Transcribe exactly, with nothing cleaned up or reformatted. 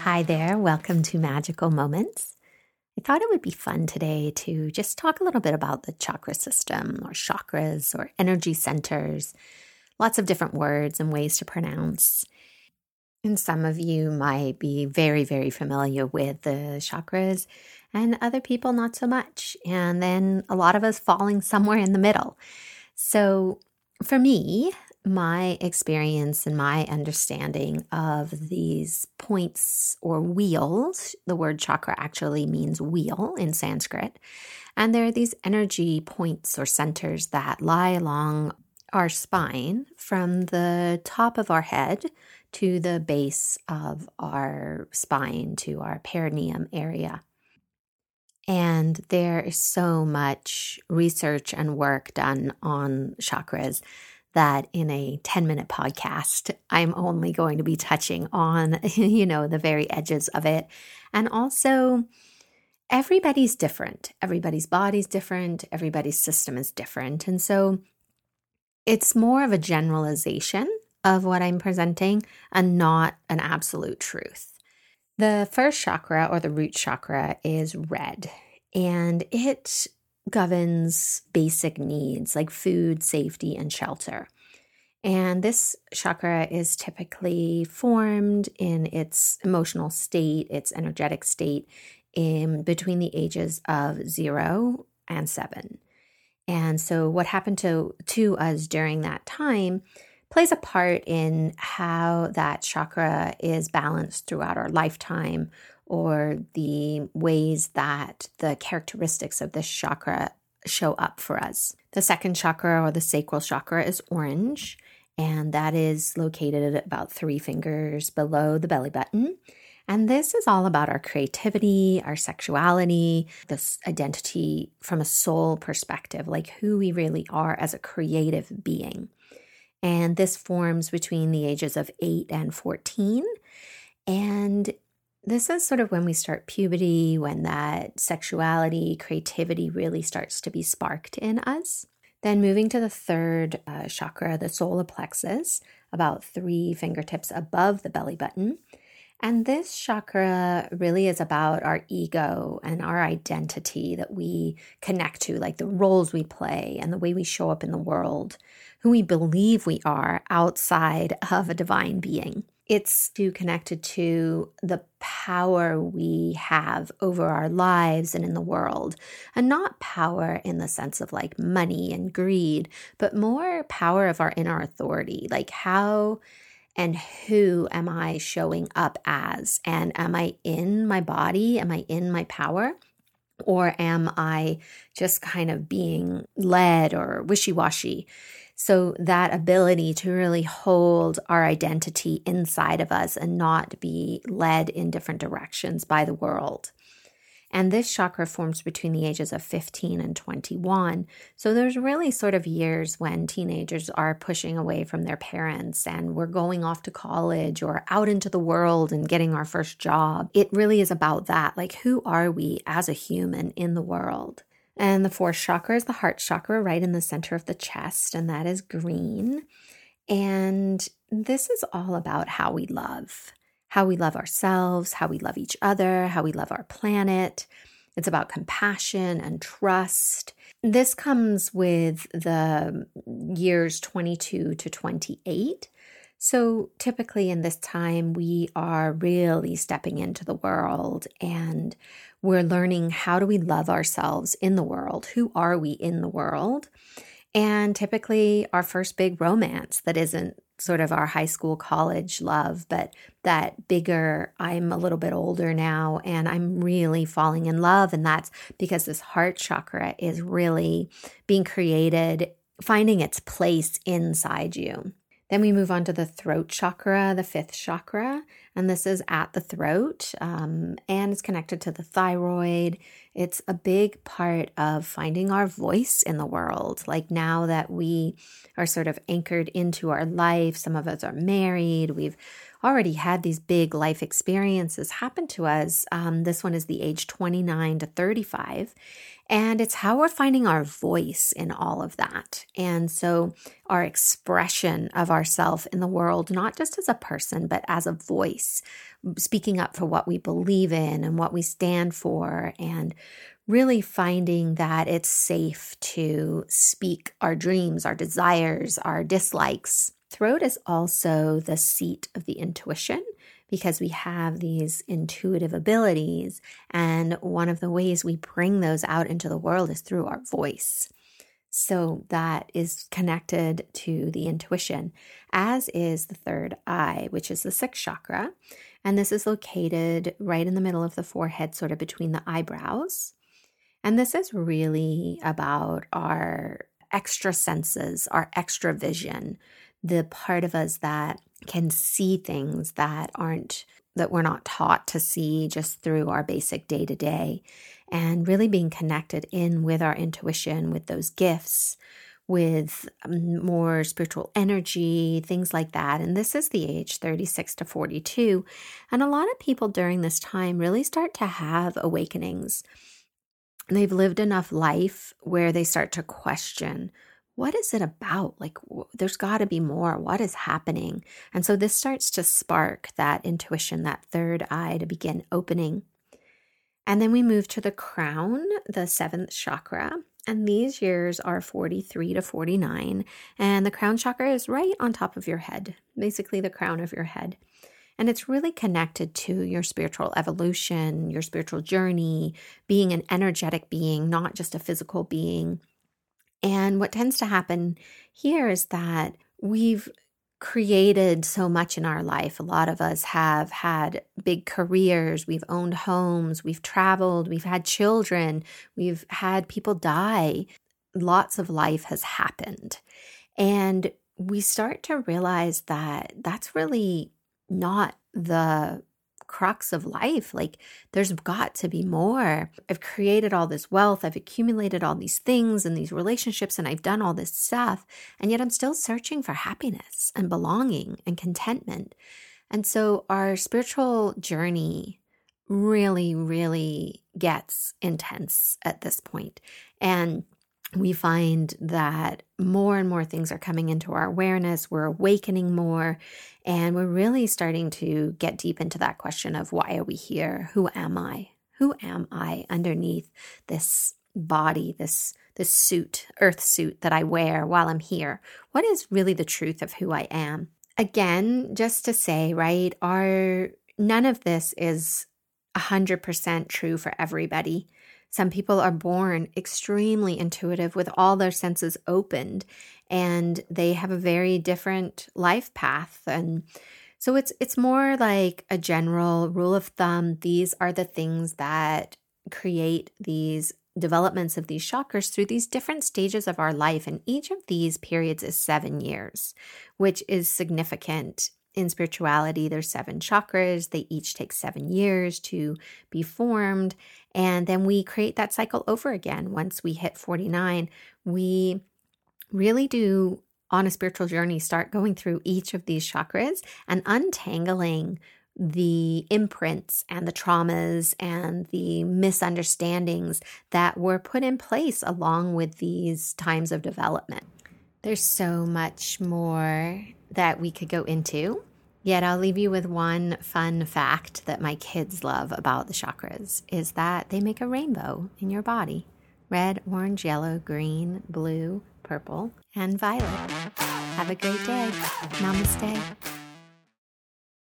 Hi there, welcome to Magical Moments. I thought it would be fun today to just talk a little bit about the chakra system or chakras or energy centers, lots of different words and ways to pronounce. And some of you might be very, very familiar with the chakras and other people not so much. And then a lot of us falling somewhere in the middle. So for me, my experience and my understanding of these points or wheels, the word chakra actually means wheel in Sanskrit, and there are these energy points or centers that lie along our spine from the top of our head to the base of our spine to our perineum area. And there is so much research and work done on chakras that in a ten-minute podcast, I'm only going to be touching on, you know, the very edges of it. And also, everybody's different. Everybody's body's different. Everybody's system is different. And so it's more of a generalization of what I'm presenting and not an absolute truth. The first chakra or the root chakra is red, and it governs basic needs like food, safety, and shelter. And this chakra is typically formed in its emotional state, its energetic state, in between the ages of zero and seven. And so what happened to, to us during that time plays a part in how that chakra is balanced throughout our lifetime, or the ways that the characteristics of this chakra show up for us. The second chakra, or the sacral chakra, is orange, and that is located at about three fingers below the belly button. And this is all about our creativity, our sexuality, this identity from a soul perspective, like who we really are as a creative being. And this forms between the ages of eight and fourteen. And this is sort of when we start puberty, when that sexuality, creativity really starts to be sparked in us. Then moving to the third uh, chakra, the solar plexus, about three fingertips above the belly button. And this chakra really is about our ego and our identity that we connect to, like the roles we play and the way we show up in the world, who we believe we are outside of a divine being. It's too connected to the power we have over our lives and in the world, and not power in the sense of like money and greed, but more power of our inner authority, like how and who am I showing up as, and am I in my body, am I in my power, or am I just kind of being led or wishy-washy? So that ability to really hold our identity inside of us and not be led in different directions by the world. And this chakra forms between the ages of fifteen and twenty-one. So there's really sort of years when teenagers are pushing away from their parents and we're going off to college or out into the world and getting our first job. It really is about that. Like, who are we as a human in the world? And the fourth chakra is the heart chakra, right in the center of the chest, and that is green. And this is all about how we love, how we love ourselves, how we love each other, how we love our planet. It's about compassion and trust. This comes with the years twenty-two to twenty-eight. So typically in this time, we are really stepping into the world and we're learning, how do we love ourselves in the world? Who are we in the world? And typically our first big romance that isn't sort of our high school, college love, but that bigger, I'm a little bit older now and I'm really falling in love. And that's because this heart chakra is really being created, finding its place inside you. Then we move on to the throat chakra, the fifth chakra, and this is at the throat, um, and it's connected to the thyroid. It's a big part of finding our voice in the world. Like now that we are sort of anchored into our life, some of us are married, we've already had these big life experiences happen to us. Um, this one is the age twenty-nine to thirty-five. And it's how we're finding our voice in all of that. And so our expression of ourself in the world, not just as a person, but as a voice, speaking up for what we believe in and what we stand for, and really finding that it's safe to speak our dreams, our desires, our dislikes. Throat is also the seat of the intuition, because we have these intuitive abilities, and one of the ways we bring those out into the world is through our voice. So that is connected to the intuition, as is the third eye, which is the sixth chakra. And this is located right in the middle of the forehead, sort of between the eyebrows. And this is really about our extra senses, our extra vision, the part of us that can see things that aren't, that we're not taught to see just through our basic day-to-day, and really being connected in with our intuition, with those gifts, with more spiritual energy, things like that. And this is the age thirty-six to forty-two. And a lot of people during this time really start to have awakenings. They've lived enough life where they start to question, what is it about? Like, w- there's got to be more. What is happening? And so this starts to spark that intuition, that third eye to begin opening. And then we move to the crown, the seventh chakra. And these years are forty-three to forty-nine. And the crown chakra is right on top of your head, basically the crown of your head. And it's really connected to your spiritual evolution, your spiritual journey, being an energetic being, not just a physical being. And what tends to happen here is that we've created so much in our life. A lot of us have had big careers, we've owned homes, we've traveled, we've had children, we've had people die. Lots of life has happened. And we start to realize that that's really not the crux of life. Like, there's got to be more. I've created all this wealth. I've accumulated all these things and these relationships, and I've done all this stuff. And yet I'm still searching for happiness and belonging and contentment. And so our spiritual journey really, really gets intense at this point. And we find that more and more things are coming into our awareness, we're awakening more, and we're really starting to get deep into that question of, why are we here? Who am I? Who am I underneath this body, this this suit, earth suit that I wear while I'm here? What is really the truth of who I am? Again, just to say, right, our none of this is one hundred percent true for everybody. Some people are born extremely intuitive with all their senses opened, and they have a very different life path. And so it's it's more like a general rule of thumb. These are the things that create these developments of these chakras through these different stages of our life. And each of these periods is seven years, which is significant. In spirituality, there's seven chakras. They each take seven years to be formed. And then we create that cycle over again. Once we hit forty-nine, we really do, on a spiritual journey, start going through each of these chakras and untangling the imprints and the traumas and the misunderstandings that were put in place along with these times of development. There's so much more that we could go into, yet I'll leave you with one fun fact that my kids love about the chakras, is that they make a rainbow in your body. Red, orange, yellow, green, blue, purple, and violet. Have a great day. Namaste.